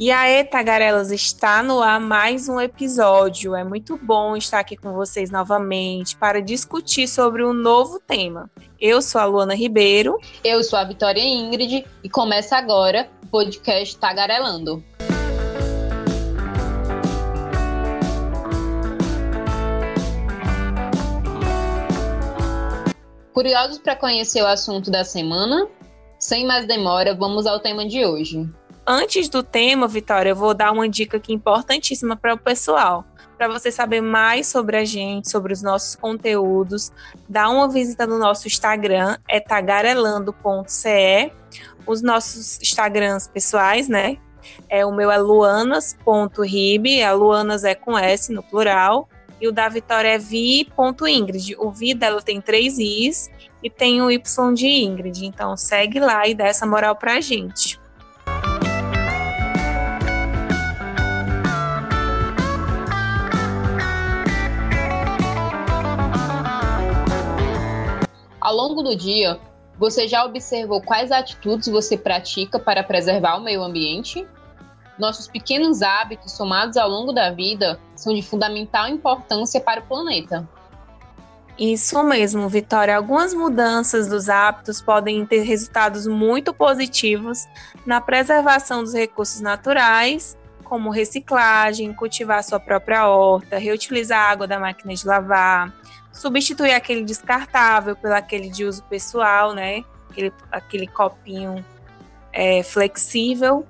E aí, Tagarelas, está no ar mais um episódio. É muito bom estar aqui com vocês novamente para discutir sobre um novo tema. Eu sou a Luana Ribeiro. Eu sou a Vitória Ingrid e começa agora o podcast Tagarelando. Curiosos para conhecer o assunto da semana? Sem mais demora, vamos ao tema de hoje. Antes do tema, Vitória, eu vou dar uma dica aqui importantíssima para o pessoal. Para você saber mais sobre a gente, sobre os nossos conteúdos, dá uma visita no nosso Instagram, é tagarelando.ce. Os nossos Instagrams pessoais, né? O meu é luanas.rib, a Luanas é com S no plural. E o da Vitória é vi.ingrid. O vi dela tem 3 i's e tem o y de Ingrid. Então segue lá e dá essa moral para a gente. Ao longo do dia, você já observou quais atitudes você pratica para preservar o meio ambiente? Nossos pequenos hábitos somados ao longo da vida são de fundamental importância para o planeta. Isso mesmo, Vitória. Algumas mudanças dos hábitos podem ter resultados muito positivos na preservação dos recursos naturais, como reciclagem, cultivar sua própria horta, reutilizar a água da máquina de lavar, substituir aquele descartável pelo aquele de uso pessoal, né? Aquele copinho flexível,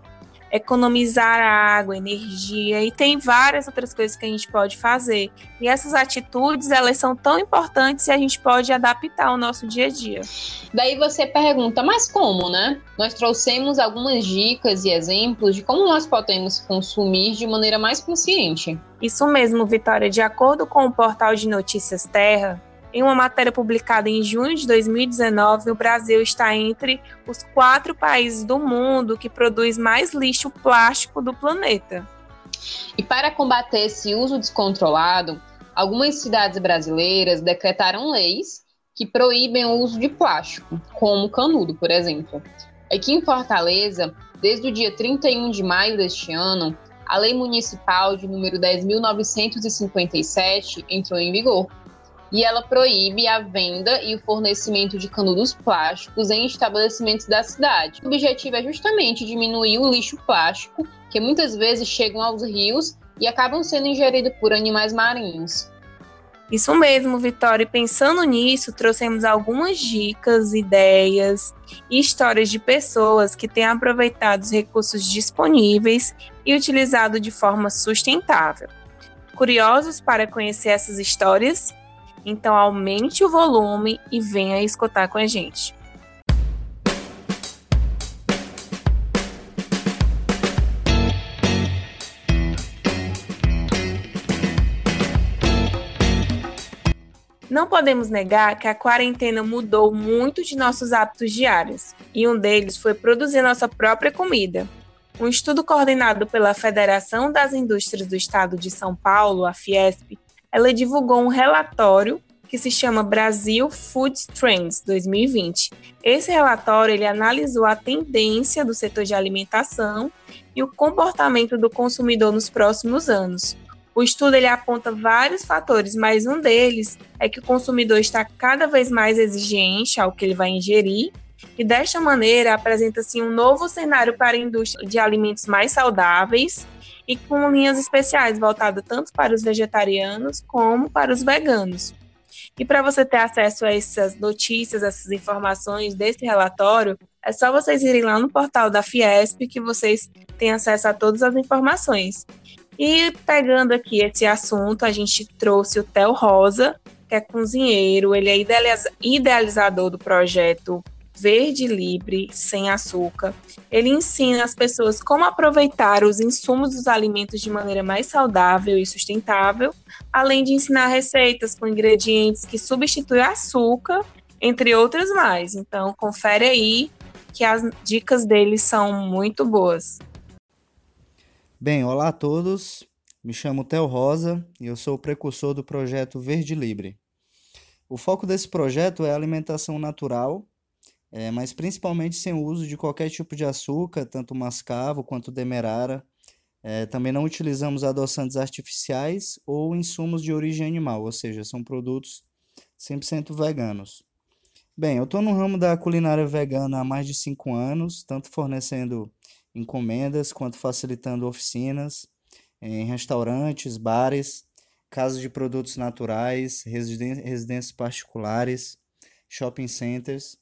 economizar a água, energia, e tem várias outras coisas que a gente pode fazer. E essas atitudes, elas são tão importantes e a gente pode adaptar ao nosso dia a dia. Daí você pergunta, mas como, né? Nós trouxemos algumas dicas e exemplos de como nós podemos consumir de maneira mais consciente. Isso mesmo, Vitória. De acordo com o portal de notícias Terra, em uma matéria publicada em junho de 2019, o Brasil está entre os 4 países do mundo que produz mais lixo plástico do planeta. E para combater esse uso descontrolado, algumas cidades brasileiras decretaram leis que proíbem o uso de plástico, como canudo, por exemplo. Aqui em Fortaleza, desde o dia 31 de maio deste ano, a Lei Municipal de número 10.957 entrou em vigor. E ela proíbe a venda e o fornecimento de canudos plásticos em estabelecimentos da cidade. O objetivo é justamente diminuir o lixo plástico, que muitas vezes chegam aos rios e acabam sendo ingeridos por animais marinhos. Isso mesmo, Vitória. E pensando nisso, trouxemos algumas dicas, ideias e histórias de pessoas que têm aproveitado os recursos disponíveis e utilizado de forma sustentável. Curiosos para conhecer essas histórias? Então aumente o volume e venha escutar com a gente. Não podemos negar que a quarentena mudou muito de nossos hábitos diários, e um deles foi produzir nossa própria comida. Um estudo coordenado pela Federação das Indústrias do Estado de São Paulo, a Fiesp, ela divulgou um relatório que se chama Brasil Food Trends 2020. Esse relatório ele analisou a tendência do setor de alimentação e o comportamento do consumidor nos próximos anos. O estudo ele aponta vários fatores, mas um deles é que o consumidor está cada vez mais exigente ao que ele vai ingerir e, desta maneira, apresenta-se um novo cenário para a indústria de alimentos mais saudáveis e com linhas especiais voltadas tanto para os vegetarianos como para os veganos. E para você ter acesso a essas notícias, essas informações desse relatório, é só vocês irem lá no portal da Fiesp que vocês têm acesso a todas as informações. E pegando aqui esse assunto, a gente trouxe o Theo Rosa, que é cozinheiro, ele é idealizador do projeto Verde Libre, sem açúcar. Ele ensina as pessoas como aproveitar os insumos dos alimentos de maneira mais saudável e sustentável, além de ensinar receitas com ingredientes que substituem açúcar, entre outras mais. Então, confere aí que as dicas dele são muito boas. Bem, olá a todos. Me chamo Theo Rosa e eu sou o precursor do projeto Verde Libre. O foco desse projeto é a alimentação natural, mas principalmente sem o uso de qualquer tipo de açúcar, tanto mascavo quanto demerara, Também não utilizamos adoçantes artificiais ou insumos de origem animal, ou seja, são produtos 100% veganos. Bem, eu estou no ramo da culinária vegana há mais de 5 anos, tanto fornecendo encomendas quanto facilitando oficinas em restaurantes, bares, casas de produtos naturais, residências particulares, shopping centers.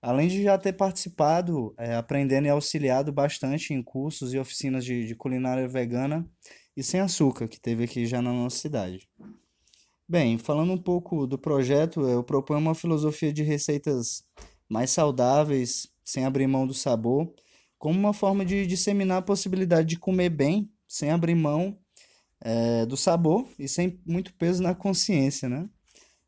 Além de já ter participado, aprendendo e auxiliado bastante em cursos e oficinas de culinária vegana e sem açúcar, que teve aqui já na nossa cidade. Bem, falando um pouco do projeto, eu proponho uma filosofia de receitas mais saudáveis, sem abrir mão do sabor, como uma forma de disseminar a possibilidade de comer bem, sem abrir mão do sabor e sem muito peso na consciência, né?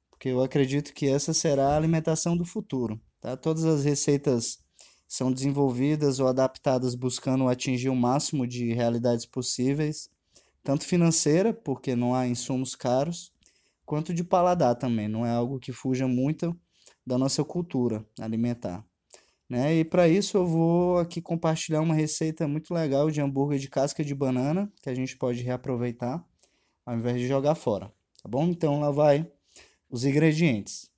Porque eu acredito que essa será a alimentação do futuro, tá? Todas as receitas são desenvolvidas ou adaptadas buscando atingir o máximo de realidades possíveis, tanto financeira, porque não há insumos caros, quanto de paladar também, não é algo que fuja muito da nossa cultura alimentar, né? E para isso eu vou aqui compartilhar uma receita muito legal de hambúrguer de casca de banana, que a gente pode reaproveitar ao invés de jogar fora, tá bom? Então lá vai os ingredientes.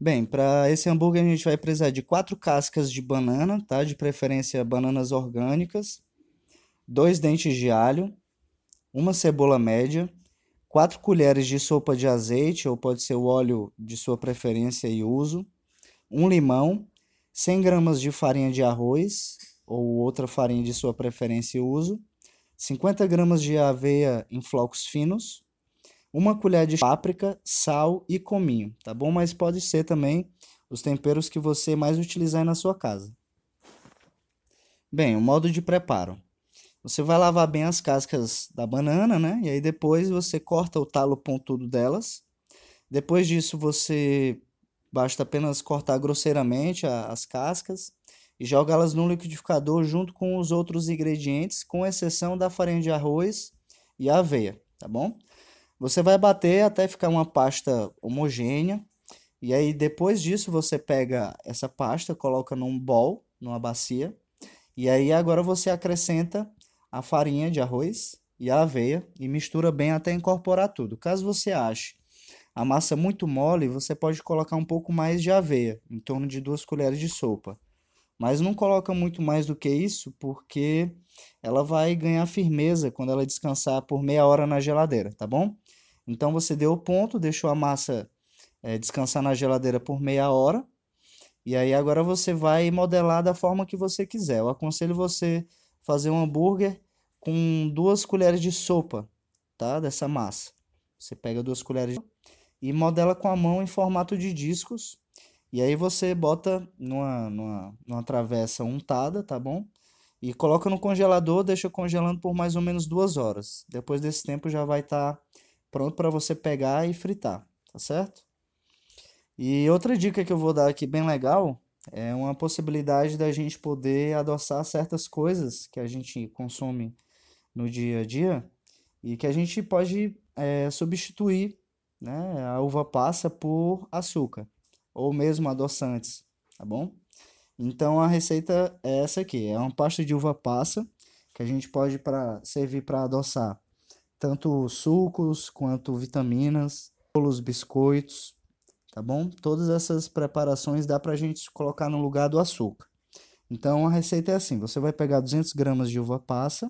Bem, para esse hambúrguer a gente vai precisar de 4 cascas de banana, tá? De preferência bananas orgânicas, 2 dentes de alho, 1 cebola média, 4 colheres de sopa de azeite, ou pode ser o óleo de sua preferência e uso, 1 limão, 100 gramas de farinha de arroz, ou outra farinha de sua preferência e uso, 50 gramas de aveia em flocos finos, 1 colher de páprica, sal e cominho, tá bom? Mas pode ser também os temperos que você mais utilizar na sua casa. Bem, o modo de preparo. Você vai lavar bem as cascas da banana, né? E aí depois você corta o talo pontudo delas. Depois disso, você basta apenas cortar grosseiramente as cascas e jogá-las no liquidificador junto com os outros ingredientes, com exceção da farinha de arroz e a aveia, tá bom? Você vai bater até ficar uma pasta homogênea. E aí depois disso, você pega essa pasta, coloca num bowl, numa bacia. E aí agora você acrescenta a farinha de arroz e a aveia e mistura bem até incorporar tudo. Caso você ache a massa muito mole, você pode colocar um pouco mais de aveia, em torno de 2 colheres de sopa. Mas não coloca muito mais do que isso, porque ela vai ganhar firmeza quando ela descansar por meia hora na geladeira, tá bom? Então você deu o ponto, deixou a massa descansar na geladeira por meia hora, e aí agora você vai modelar da forma que você quiser. Eu aconselho você fazer um hambúrguer com 2 colheres de sopa, tá? Dessa massa. Você pega 2 colheres e modela com a mão em formato de discos. E aí você bota numa travessa untada, tá bom? E coloca no congelador, deixa congelando por mais ou menos 2 horas. Depois desse tempo já vai estar pronto para você pegar e fritar, tá certo? E outra dica que eu vou dar aqui bem legal é uma possibilidade da gente poder adoçar certas coisas que a gente consome no dia a dia e que a gente pode substituir, né, a uva passa por açúcar ou mesmo adoçantes, tá bom? Então a receita é essa aqui, é uma pasta de uva passa que a gente pode servir para adoçar tanto sucos quanto vitaminas, bolos, biscoitos, tá bom? Todas essas preparações dá pra gente colocar no lugar do açúcar. Então a receita é assim, você vai pegar 200 gramas de uva passa,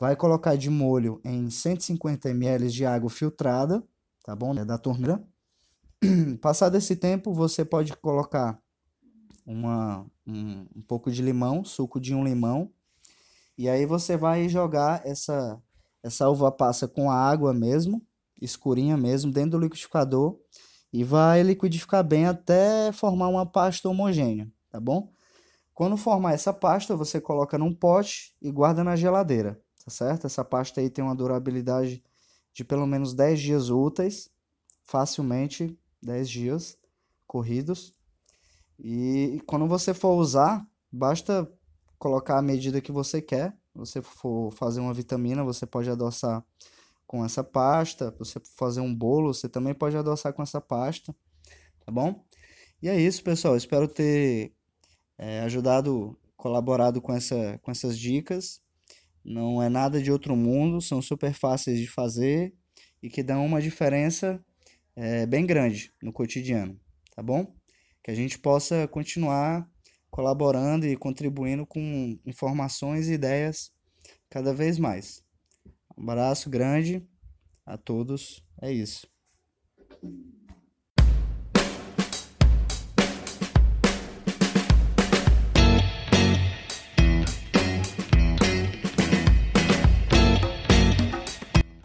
vai colocar de molho em 150 ml de água filtrada, tá bom? Da torneira. Passado esse tempo, você pode colocar um pouco de limão, suco de um limão, e aí você vai jogar essa uva passa com a água mesmo, escurinha mesmo, dentro do liquidificador, e vai liquidificar bem até formar uma pasta homogênea, tá bom? Quando formar essa pasta, você coloca num pote e guarda na geladeira, tá certo? Essa pasta aí tem uma durabilidade de pelo menos 10 dias úteis, facilmente 10 dias corridos. E quando você for usar, basta colocar a medida que você quer. Se você for fazer uma vitamina, você pode adoçar com essa pasta, para você fazer um bolo, você também pode adoçar com essa pasta, tá bom? E é isso, pessoal, espero ter ajudado colaborado com essas dicas. Não é nada de outro mundo, são super fáceis de fazer e que dão uma diferença bem grande no cotidiano, tá bom? Que a gente possa continuar colaborando e contribuindo com informações e ideias cada vez mais. Um abraço grande a todos, é isso.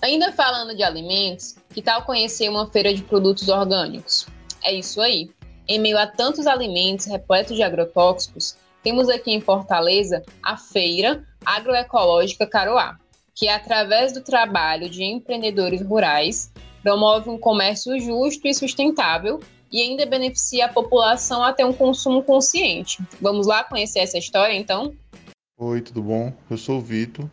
Ainda falando de alimentos, que tal conhecer uma feira de produtos orgânicos? É isso aí. Em meio a tantos alimentos repletos de agrotóxicos, temos aqui em Fortaleza a Feira Agroecológica Caroá, que através do trabalho de empreendedores rurais, promove um comércio justo e sustentável e ainda beneficia a população a ter um consumo consciente. Vamos lá conhecer essa história, então? Oi, tudo bom? Eu sou o Vitor.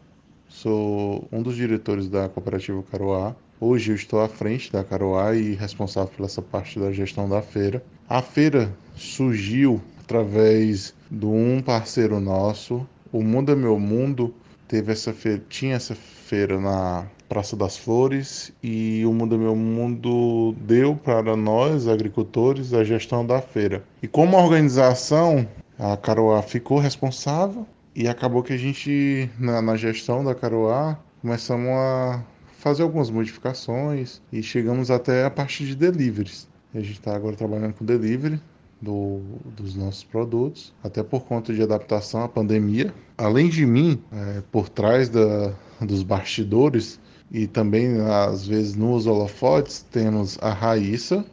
Sou um dos diretores da cooperativa Caroá. Hoje eu estou à frente da Caroá e responsável pela essa parte da gestão da feira. A feira surgiu através de um parceiro nosso. O Mundo é Meu Mundo teve essa feira, tinha essa feira na Praça das Flores e o Mundo é Meu Mundo deu para nós, agricultores, a gestão da feira. E como organização, a Caroá ficou responsável. E acabou que a gente, na gestão da Caroá, começamos a fazer algumas modificações e chegamos até a parte de deliveries. A gente está agora trabalhando com delivery dos nossos produtos, até por conta de adaptação à pandemia. Além de mim, por trás dos bastidores e também, às vezes, nos holofotes, temos a Raíssa,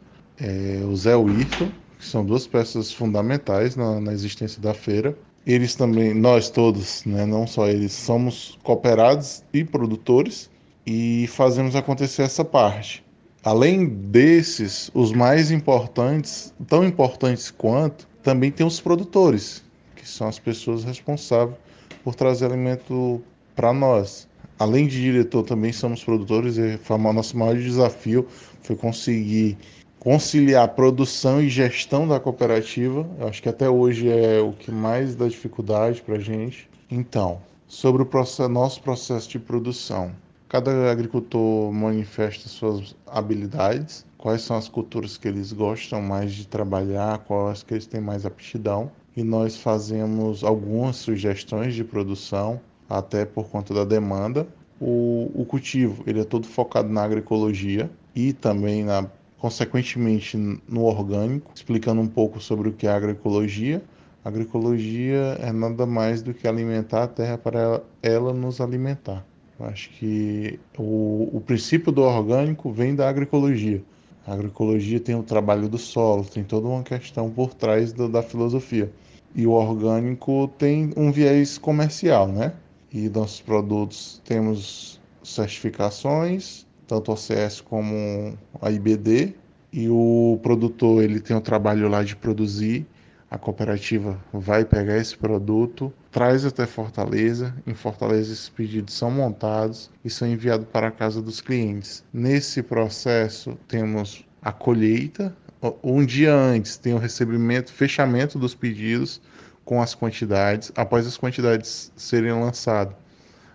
o Zé Whirton, que são duas peças fundamentais na existência da feira. Eles também, nós todos, né, não só eles, somos cooperados e produtores e fazemos acontecer essa parte. Além desses, os mais importantes, tão importantes quanto, também tem os produtores, que são as pessoas responsáveis por trazer alimento para nós. Além de diretor, também somos produtores e foi o nosso maior desafio foi conseguir conciliar a produção e gestão da cooperativa. Eu acho que até hoje é o que mais dá dificuldade para a gente. Então, sobre o nosso processo de produção. Cada agricultor manifesta suas habilidades, quais são as culturas que eles gostam mais de trabalhar, quais que eles têm mais aptidão. E nós fazemos algumas sugestões de produção, até por conta da demanda. O cultivo ele é todo focado na agroecologia e também na consequentemente no orgânico, explicando um pouco sobre o que é agroecologia. A agroecologia é nada mais do que alimentar a terra para ela nos alimentar. Eu acho que o princípio do orgânico vem da agroecologia. A agroecologia tem o trabalho do solo, tem toda uma questão por trás da filosofia. E o orgânico tem um viés comercial, né? E nossos produtos temos certificações, tanto o OCS como a IBD, e o produtor ele tem um trabalho lá de produzir, a cooperativa vai pegar esse produto, traz até Fortaleza, em Fortaleza esses pedidos são montados e são enviados para a casa dos clientes. Nesse processo temos a colheita, um dia antes tem o recebimento, fechamento dos pedidos com as quantidades, após as quantidades serem lançadas,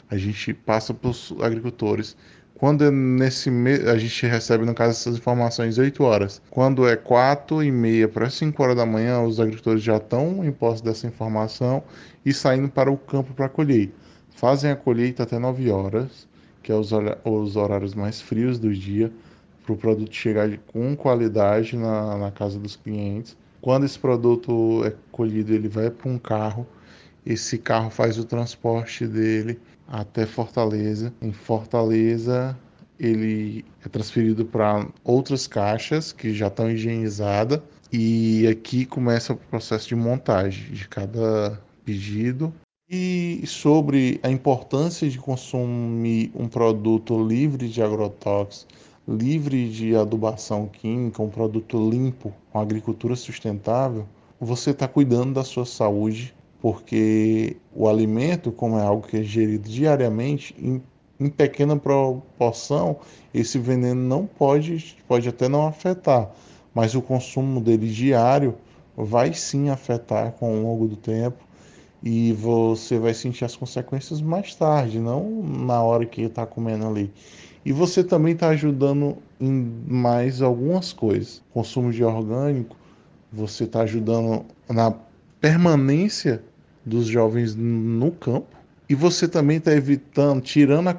a gente passa para os agricultores. Quando é a gente recebe, no caso, essas informações 8 horas. Quando é 4h30 para 5 horas da manhã, os agricultores já estão em posse dessa informação e saindo para o campo para colher. Fazem a colheita até 9 horas, que é os horários mais frios do dia, para o produto chegar com qualidade na casa dos clientes. Quando esse produto é colhido, ele vai para um carro. Esse carro faz o transporte dele até Fortaleza. Em Fortaleza, ele é transferido para outras caixas que já estão higienizadas. E aqui começa o processo de montagem de cada pedido. E sobre a importância de consumir um produto livre de agrotóxicos, livre de adubação química, um produto limpo, uma agricultura sustentável, você está cuidando da sua saúde. Porque o alimento, como é algo que é gerido diariamente, em pequena proporção, esse veneno não pode até não afetar, mas o consumo dele diário vai sim afetar com o longo do tempo e você vai sentir as consequências mais tarde, não na hora que está comendo ali. E você também está ajudando em mais algumas coisas. Consumo de orgânico, você está ajudando na permanência dos jovens no campo. E você também está evitando, tirando a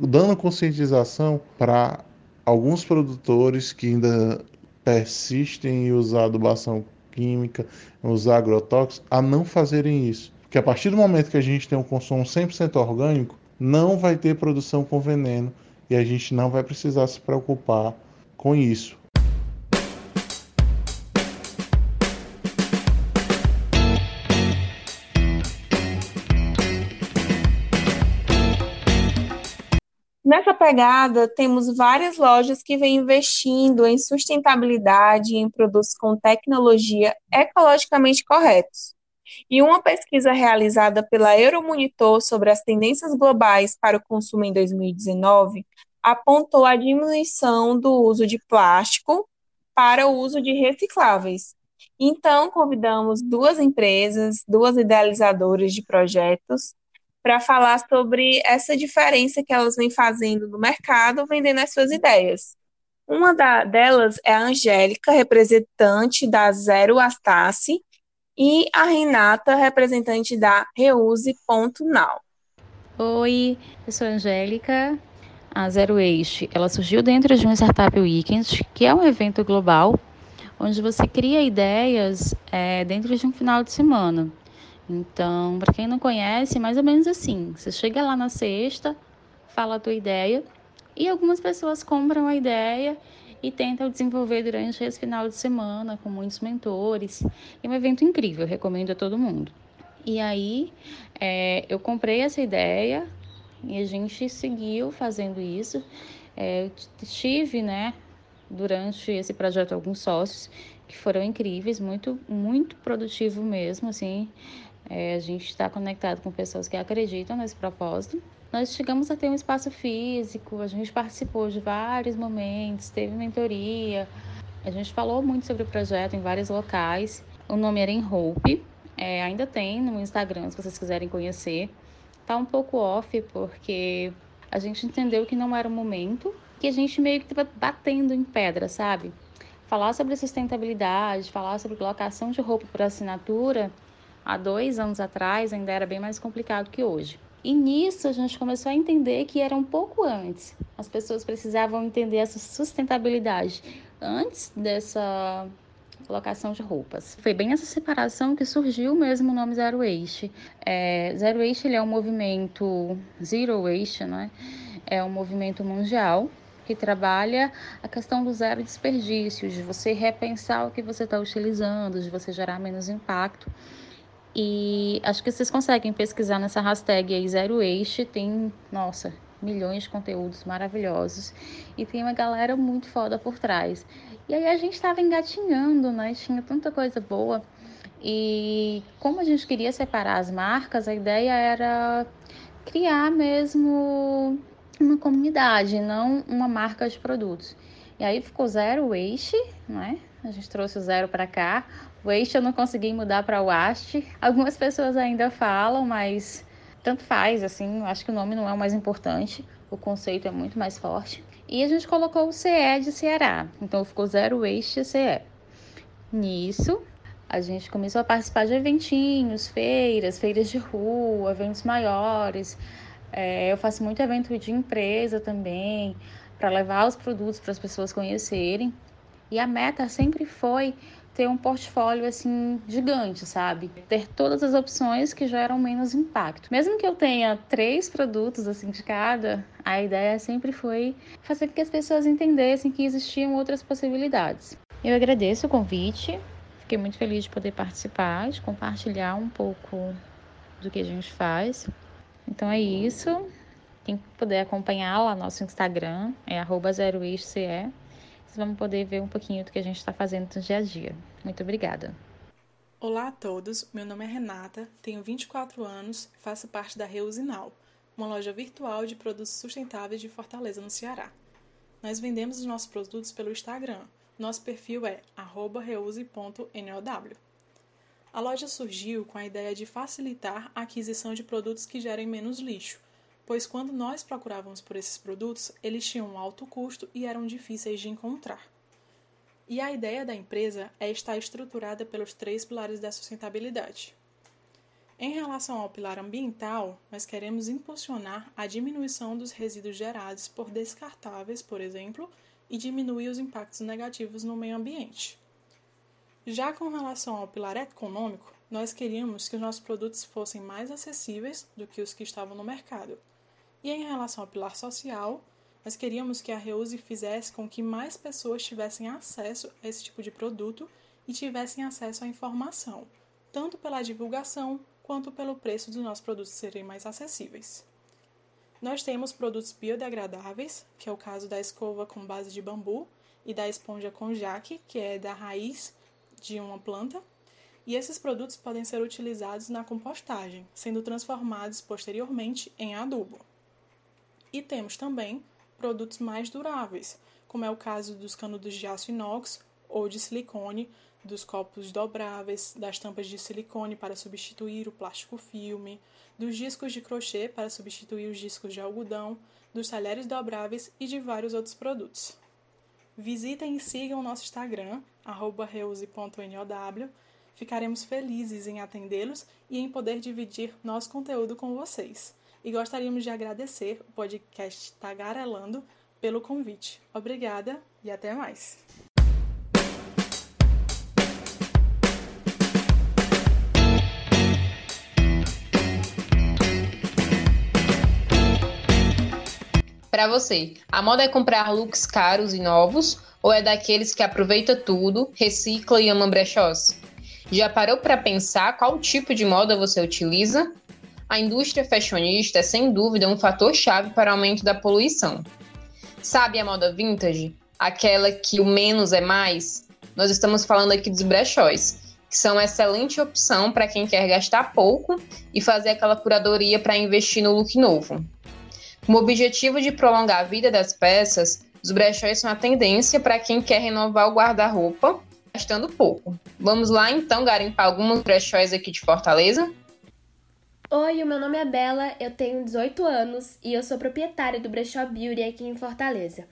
dando conscientização para alguns produtores que ainda persistem em usar adubação química, usar agrotóxicos, a não fazerem isso. Porque a partir do momento que a gente tem um consumo 100% orgânico, não vai ter produção com veneno e a gente não vai precisar se preocupar com isso. Nessa pegada, temos várias lojas que vêm investindo em sustentabilidade e em produtos com tecnologia ecologicamente corretos. E uma pesquisa realizada pela Euromonitor sobre as tendências globais para o consumo em 2019 apontou a diminuição do uso de plástico para o uso de recicláveis. Então, convidamos duas empresas, duas idealizadoras de projetos, para falar sobre essa diferença que elas vêm fazendo no mercado, vendendo as suas ideias. Uma delas é a Angélica, representante da Zero Waste, e a Renata, representante da Reuse Now. Oi, eu sou a Angélica. A Zero Waste, ela surgiu dentro de um Startup Weekend, que é um evento global, onde você cria ideias dentro de um final de semana. Então, para quem não conhece, mais ou menos assim, você chega lá na sexta, fala a tua ideia e algumas pessoas compram a ideia e tentam desenvolver durante esse final de semana com muitos mentores. É um evento incrível, eu recomendo a todo mundo. E aí, eu comprei essa ideia e a gente seguiu fazendo isso. Eu tive, durante esse projeto alguns sócios que foram incríveis, muito, muito produtivo mesmo, assim. A gente está conectado com pessoas que acreditam nesse propósito. Nós chegamos a ter um espaço físico, a gente participou de vários momentos, teve mentoria. A gente falou muito sobre o projeto em vários locais. O nome era Enrole, ainda tem no Instagram, se vocês quiserem conhecer. Tá um pouco off, porque a gente entendeu que não era o momento, que a gente meio que estava batendo em pedra, sabe? Falar sobre sustentabilidade, falar sobre colocação de roupa por assinatura, há 2 anos atrás ainda era bem mais complicado que hoje. E nisso a gente começou a entender que era um pouco antes. As pessoas precisavam entender essa sustentabilidade antes dessa colocação de roupas. Foi bem essa separação que surgiu mesmo o nome Zero Waste. Zero Waste ele é um movimento, Zero Waste, é um movimento mundial que trabalha a questão do zero desperdício, de você repensar o que você está utilizando, de você gerar menos impacto. E acho que vocês conseguem pesquisar nessa hashtag aí, Zero Waste, tem, nossa, milhões de conteúdos maravilhosos e tem uma galera muito foda por trás. E aí a gente estava engatinhando, tinha tanta coisa boa e como a gente queria separar as marcas, a ideia era criar mesmo uma comunidade, não uma marca de produtos. E aí ficou Zero Waste, A gente trouxe o zero para cá. Waste eu não consegui mudar para waste. Algumas pessoas ainda falam, mas tanto faz, assim. Acho que o nome não é o mais importante. O conceito é muito mais forte. E a gente colocou o CE de Ceará. Então ficou Zero Waste CE. Nisso, a gente começou a participar de eventinhos, feiras de rua, eventos maiores. Eu faço muito evento de empresa também, para levar os produtos para as pessoas conhecerem. E a meta sempre foi ter um portfólio, assim, gigante, sabe? Ter todas as opções que geram menos impacto. Mesmo que eu tenha 3 produtos, assim, de cada, a ideia sempre foi fazer com que as pessoas entendessem que existiam outras possibilidades. Eu agradeço o convite. Fiquei muito feliz de poder participar, de compartilhar um pouco do que a gente faz. Então é isso. Quem puder acompanhar lá nosso Instagram é @zerowaste.ce. Vocês vão poder ver um pouquinho do que a gente está fazendo no dia a dia. Muito obrigada. Olá a todos, meu nome é Renata, tenho 24 anos e faço parte da Reuse Now, uma loja virtual de produtos sustentáveis de Fortaleza, no Ceará. Nós vendemos os nossos produtos pelo Instagram. Nosso perfil é @reuse.now. A loja surgiu com a ideia de facilitar a aquisição de produtos que gerem menos lixo, pois quando nós procurávamos por esses produtos, eles tinham um alto custo e eram difíceis de encontrar. E a ideia da empresa é estar estruturada pelos 3 pilares da sustentabilidade. Em relação ao pilar ambiental, nós queremos impulsionar a diminuição dos resíduos gerados por descartáveis, por exemplo, e diminuir os impactos negativos no meio ambiente. Já com relação ao pilar econômico, nós queríamos que os nossos produtos fossem mais acessíveis do que os que estavam no mercado. E em relação ao pilar social, nós queríamos que a Reuse fizesse com que mais pessoas tivessem acesso a esse tipo de produto e tivessem acesso à informação, tanto pela divulgação quanto pelo preço dos nossos produtos serem mais acessíveis. Nós temos produtos biodegradáveis, que é o caso da escova com base de bambu e da esponja com jaque, que é da raiz de uma planta, e esses produtos podem ser utilizados na compostagem, sendo transformados posteriormente em adubo. E temos também produtos mais duráveis, como é o caso dos canudos de aço inox ou de silicone, dos copos dobráveis, das tampas de silicone para substituir o plástico filme, dos discos de crochê para substituir os discos de algodão, dos talheres dobráveis e de vários outros produtos. Visitem e sigam o nosso Instagram, @reuse.now. Ficaremos felizes em atendê-los e em poder dividir nosso conteúdo com vocês. E gostaríamos de agradecer o podcast Tagarelando pelo convite. Obrigada e até mais! Para você, a moda é comprar looks caros e novos ou é daqueles que aproveita tudo, recicla e ama brechós? Já parou para pensar qual tipo de moda você utiliza? A indústria fashionista é sem dúvida um fator-chave para o aumento da poluição. Sabe a moda vintage? Aquela que o menos é mais? Nós estamos falando aqui dos brechós, que são uma excelente opção para quem quer gastar pouco e fazer aquela curadoria para investir no look novo. Com o objetivo de prolongar a vida das peças, os brechós são a tendência para quem quer renovar o guarda-roupa, gastando pouco. Vamos lá, então, garimpar alguns brechós aqui de Fortaleza? Oi, o meu nome é Bella, eu tenho 18 anos e eu sou proprietária do Brechó Beauty aqui em Fortaleza.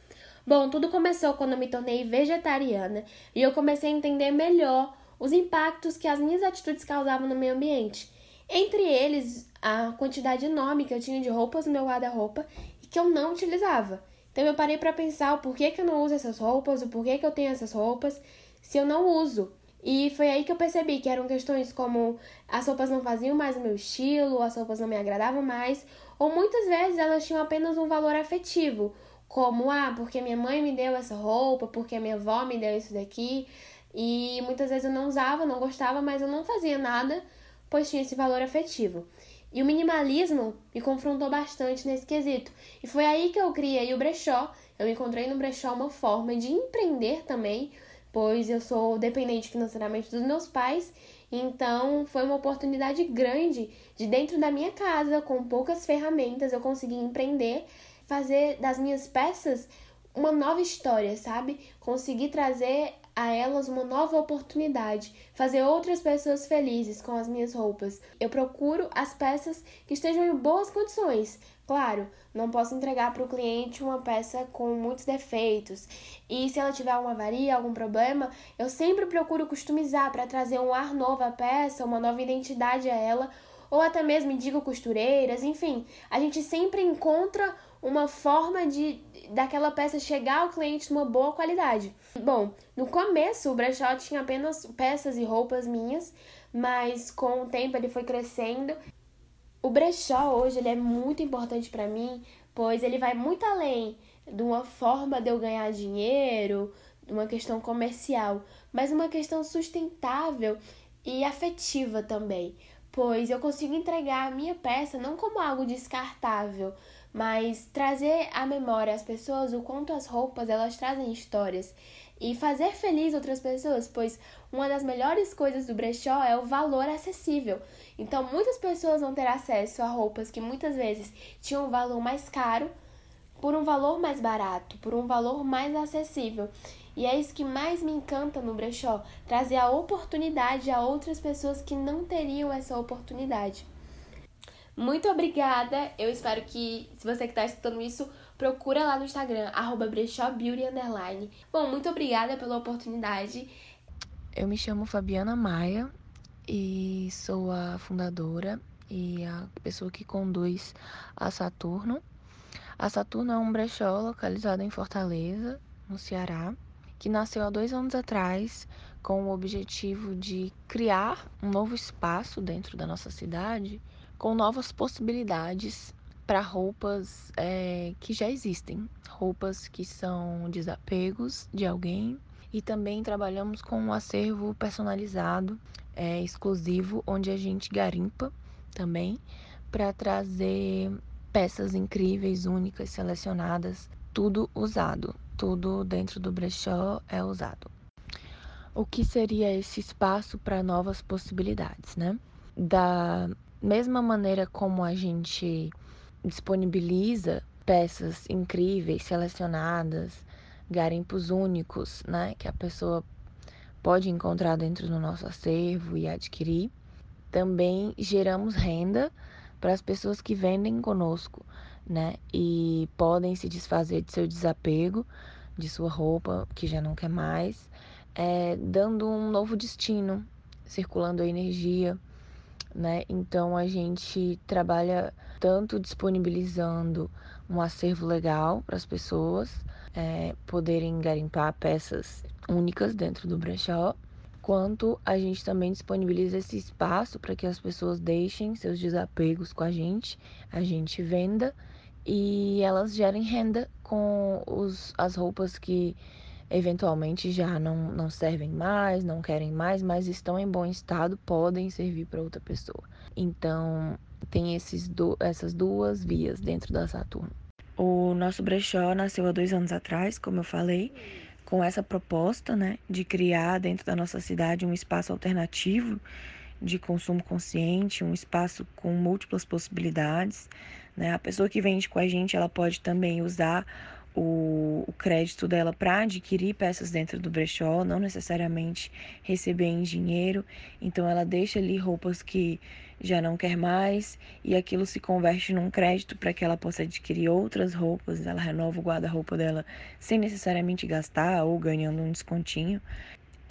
Bom, tudo começou quando eu me tornei vegetariana e eu comecei a entender melhor os impactos que as minhas atitudes causavam no meio ambiente. Entre eles, a quantidade enorme que eu tinha de roupas no meu guarda-roupa e que eu não utilizava. Então eu parei para pensar o porquê que eu não uso essas roupas, o porquê que eu tenho essas roupas, se eu não uso. E foi aí que eu percebi que eram questões como as roupas não faziam mais o meu estilo, as roupas não me agradavam mais, ou muitas vezes elas tinham apenas um valor afetivo, como, porque minha mãe me deu essa roupa, porque minha avó me deu isso daqui, e muitas vezes eu não usava, não gostava, mas eu não fazia nada, pois tinha esse valor afetivo. E o minimalismo me confrontou bastante nesse quesito. E foi aí que eu criei o brechó. Eu encontrei no brechó uma forma de empreender também, pois eu sou dependente financeiramente dos meus pais. Então, foi uma oportunidade grande de dentro da minha casa, com poucas ferramentas, eu consegui empreender, fazer das minhas peças uma nova história, sabe? Consegui trazer a elas uma nova oportunidade, fazer outras pessoas felizes com as minhas roupas. Eu procuro as peças que estejam em boas condições. Claro, não posso entregar para o cliente uma peça com muitos defeitos. E se ela tiver alguma avaria, algum problema, eu sempre procuro customizar para trazer um ar novo à peça, uma nova identidade a ela, ou até mesmo indico costureiras, enfim. A gente sempre encontra uma forma de daquela peça chegar ao cliente numa boa qualidade. Bom, no começo o brechó tinha apenas peças e roupas minhas, mas com o tempo ele foi crescendo. O brechó hoje ele é muito importante para mim, pois ele vai muito além de uma forma de eu ganhar dinheiro, uma questão comercial, mas uma questão sustentável e afetiva também, pois eu consigo entregar a minha peça não como algo descartável, mas trazer à memória às pessoas o quanto as roupas elas trazem histórias e fazer feliz outras pessoas, pois uma das melhores coisas do brechó é o valor acessível. Então muitas pessoas vão ter acesso a roupas que muitas vezes tinham um valor mais caro, por um valor mais barato, por um valor mais acessível. E é isso que mais me encanta no brechó, trazer a oportunidade a outras pessoas que não teriam essa oportunidade. Muito obrigada, eu espero que, se você que está escutando isso, procura lá no Instagram, @brechóbeauty_. Bom, muito obrigada pela oportunidade. Eu me chamo Fabiana Maia e sou a fundadora e a pessoa que conduz a Saturno. A Saturno é um brechó localizado em Fortaleza, no Ceará, que nasceu há 2 anos atrás com o objetivo de criar um novo espaço dentro da nossa cidade com novas possibilidades para roupas que já existem, roupas que são desapegos de alguém. E também trabalhamos com um acervo personalizado, exclusivo, onde a gente garimpa também para trazer peças incríveis, únicas, selecionadas, tudo usado, tudo dentro do brechó é usado. O que seria esse espaço para novas possibilidades, né? Da mesma maneira como a gente disponibiliza peças incríveis, selecionadas, garimpos únicos, né, que a pessoa pode encontrar dentro do nosso acervo e adquirir. Também geramos renda para as pessoas que vendem conosco, né, e podem se desfazer de seu desapego, de sua roupa que já não quer mais, dando um novo destino, circulando a energia, né. Então a gente trabalha tanto disponibilizando um acervo legal para as pessoas poderem garimpar peças únicas dentro do brechó, quanto a gente também disponibiliza esse espaço para que as pessoas deixem seus desapegos com a gente venda e elas gerem renda com as roupas que eventualmente já não servem mais, não querem mais, mas estão em bom estado, podem servir para outra pessoa. Então tem essas duas vias dentro da Saturno. O nosso brechó nasceu há 2 anos atrás, como eu falei, com essa proposta, né, de criar dentro da nossa cidade um espaço alternativo de consumo consciente, um espaço com múltiplas possibilidades, né? A pessoa que vende com a gente, ela pode também usar o crédito dela para adquirir peças dentro do brechó, não necessariamente receber em dinheiro. Então ela deixa ali roupas que já não quer mais e aquilo se converte num crédito para que ela possa adquirir outras roupas. Ela renova o guarda-roupa dela sem necessariamente gastar ou ganhando um descontinho.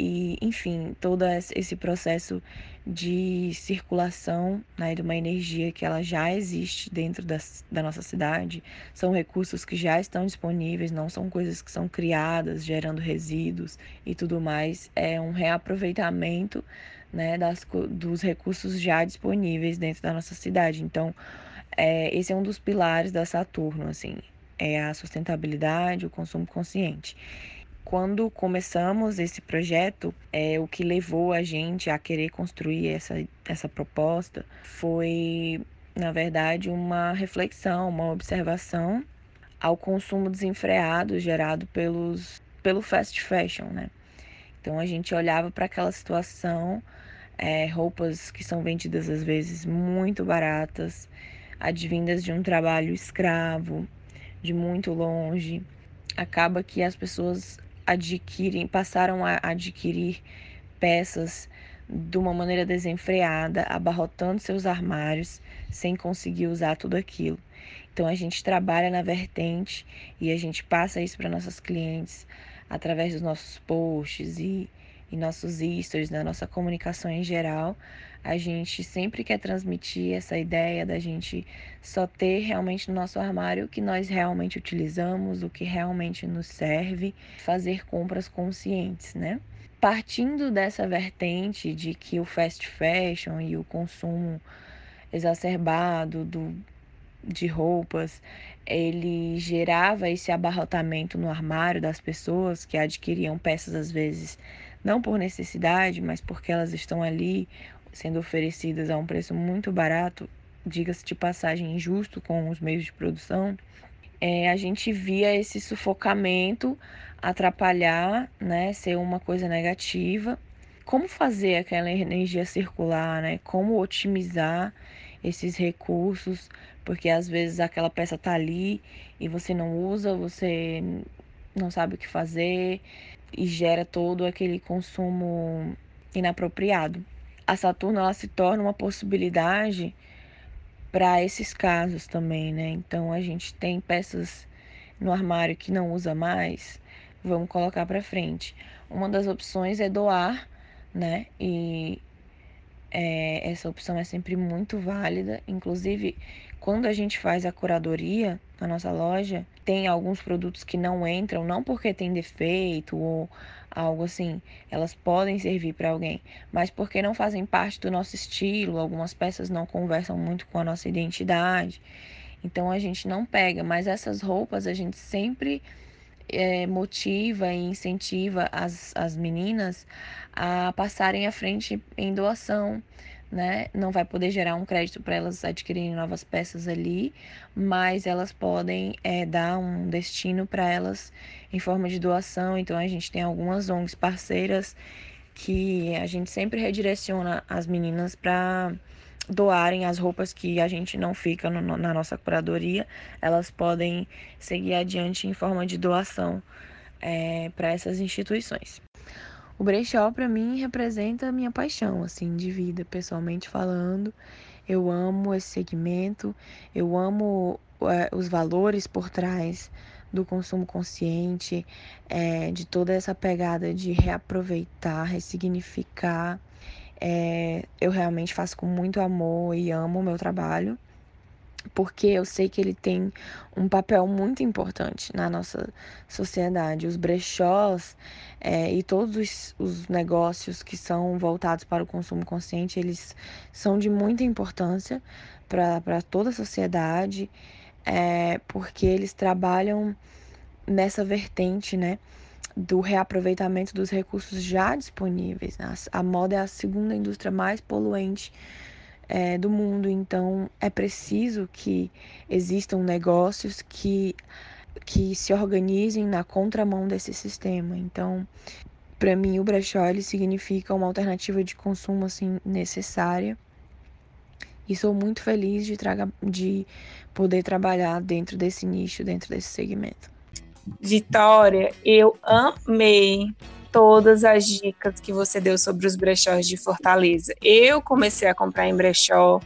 E, enfim, todo esse processo de circulação, né, de uma energia que ela já existe dentro da nossa cidade, são recursos que já estão disponíveis, não são coisas que são criadas, gerando resíduos e tudo mais. É um reaproveitamento, né, dos recursos já disponíveis dentro da nossa cidade. Então, esse é um dos pilares da Saturno, assim, é a sustentabilidade, o consumo consciente. Quando começamos esse projeto, o que levou a gente a querer construir essa proposta foi, na verdade, uma reflexão, uma observação ao consumo desenfreado gerado pelo fast fashion, né? Então, a gente olhava para aquela situação, roupas que são vendidas, às vezes, muito baratas, advindas de um trabalho escravo, de muito longe. Acaba que as pessoas passaram a adquirir peças de uma maneira desenfreada, abarrotando seus armários sem conseguir usar tudo aquilo. Então a gente trabalha na vertente e a gente passa isso para nossas clientes através dos nossos posts e nossos stories, na nossa comunicação em geral. A gente sempre quer transmitir essa ideia da gente só ter realmente no nosso armário o que nós realmente utilizamos, o que realmente nos serve, fazer compras conscientes, né? Partindo dessa vertente de que o fast fashion e o consumo exacerbado de roupas, ele gerava esse abarrotamento no armário das pessoas que adquiriam peças, às vezes, não por necessidade, mas porque elas estão ali sendo oferecidas a um preço muito barato, diga-se de passagem, injusto com os meios de produção. A gente via esse sufocamento atrapalhar, né, ser uma coisa negativa. Como fazer aquela energia circular, né? Como otimizar esses recursos, porque às vezes aquela peça tá ali e você não usa, você não sabe o que fazer e gera todo aquele consumo inapropriado. A Saturno, ela se torna uma possibilidade para esses casos também, né? Então a gente tem peças no armário que não usa mais, vamos colocar para frente. Uma das opções é doar, né? E essa opção é sempre muito válida. Inclusive, quando a gente faz a curadoria na nossa loja, tem alguns produtos que não entram, não porque tem defeito ou algo assim, elas podem servir para alguém, mas porque não fazem parte do nosso estilo, algumas peças não conversam muito com a nossa identidade, então a gente não pega, mas essas roupas a gente sempre motiva e incentiva as meninas a passarem à frente em doação, né? Não vai poder gerar um crédito para elas adquirirem novas peças ali, mas elas podem dar um destino para elas em forma de doação. Então a gente tem algumas ONGs parceiras que a gente sempre redireciona as meninas para doarem as roupas que a gente não fica na nossa curadoria, elas podem seguir adiante em forma de doação para essas instituições. O brechó, para mim, representa a minha paixão, assim, de vida, pessoalmente falando. Eu amo esse segmento, eu amo os valores por trás do consumo consciente, de toda essa pegada de reaproveitar, ressignificar. Eu realmente faço com muito amor e amo o meu trabalho, porque eu sei que ele tem um papel muito importante na nossa sociedade. Os brechós e todos os negócios que são voltados para o consumo consciente, eles são de muita importância para toda a sociedade, porque eles trabalham nessa vertente, né? Do reaproveitamento dos recursos já disponíveis. A moda é a segunda indústria mais poluente do mundo, então é preciso que existam negócios que se organizem na contramão desse sistema. Então, para mim, o brechó ele significa uma alternativa de consumo assim, necessária, e sou muito feliz de poder trabalhar dentro desse nicho, dentro desse segmento. Vitória, eu amei todas as dicas que você deu sobre os brechós de Fortaleza. Eu comecei a comprar em brechó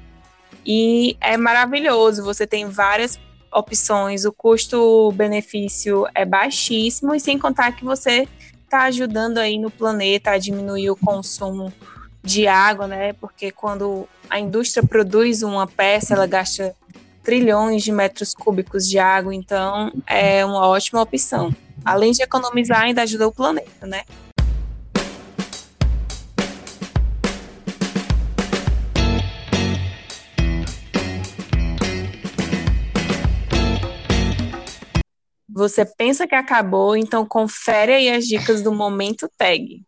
e é maravilhoso, você tem várias opções, o custo-benefício é baixíssimo e sem contar que você está ajudando aí no planeta a diminuir o consumo de água, né? Porque quando a indústria produz uma peça, ela gasta trilhões de metros cúbicos de água, então é uma ótima opção. Além de economizar, ainda ajuda o planeta, né? Você pensa que acabou, então confere aí as dicas do Momento Tag.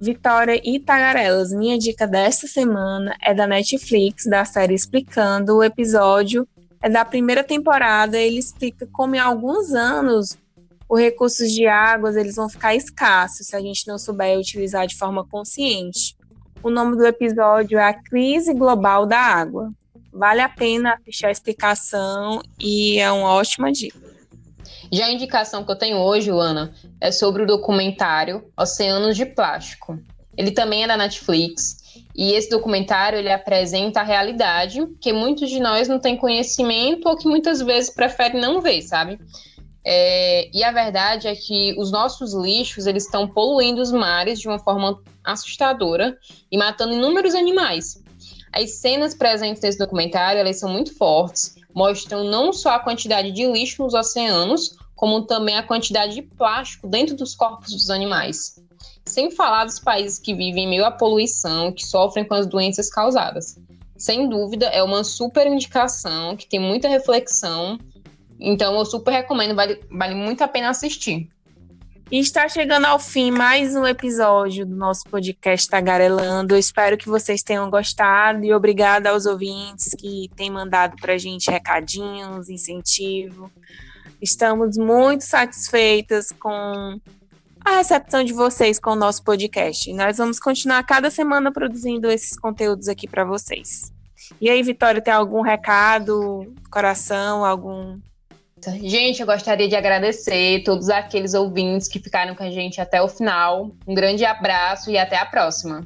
Vitória e Tagarelas, minha dica desta semana é da Netflix, da série Explicando. O episódio é da primeira temporada, ele explica como em alguns anos os recursos de águas eles vão ficar escassos se a gente não souber utilizar de forma consciente. O nome do episódio é A Crise Global da Água. Vale a pena assistir a explicação e é uma ótima dica. Já a indicação que eu tenho hoje, Ana, é sobre o documentário Oceanos de Plástico. Ele também é da Netflix e esse documentário ele apresenta a realidade que muitos de nós não têm conhecimento ou que muitas vezes preferem não ver, sabe? E a verdade é que os nossos lixos eles estão poluindo os mares de uma forma assustadora e matando inúmeros animais. As cenas presentes nesse documentário elas são muito fortes, mostram não só a quantidade de lixo nos oceanos, como também a quantidade de plástico dentro dos corpos dos animais. Sem falar dos países que vivem em meio à poluição, que sofrem com as doenças causadas. Sem dúvida, é uma super indicação, que tem muita reflexão, então eu super recomendo, vale muito a pena assistir. E está chegando ao fim mais um episódio do nosso podcast Tagarelando. Eu espero que vocês tenham gostado e obrigada aos ouvintes que têm mandado para a gente recadinhos, incentivo. Estamos muito satisfeitas com a recepção de vocês com o nosso podcast. E nós vamos continuar cada semana produzindo esses conteúdos aqui para vocês. E aí, Vitória, tem algum recado, coração, algum... Gente, eu gostaria de agradecer todos aqueles ouvintes que ficaram com a gente até o final. Um grande abraço e até a próxima.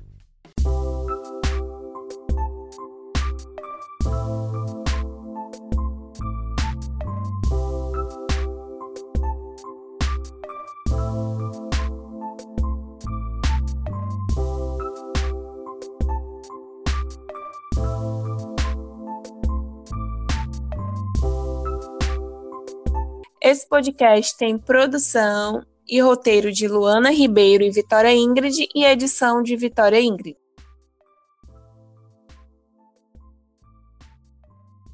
Esse podcast tem produção e roteiro de Luana Ribeiro e Vitória Ingrid e edição de Vitória Ingrid.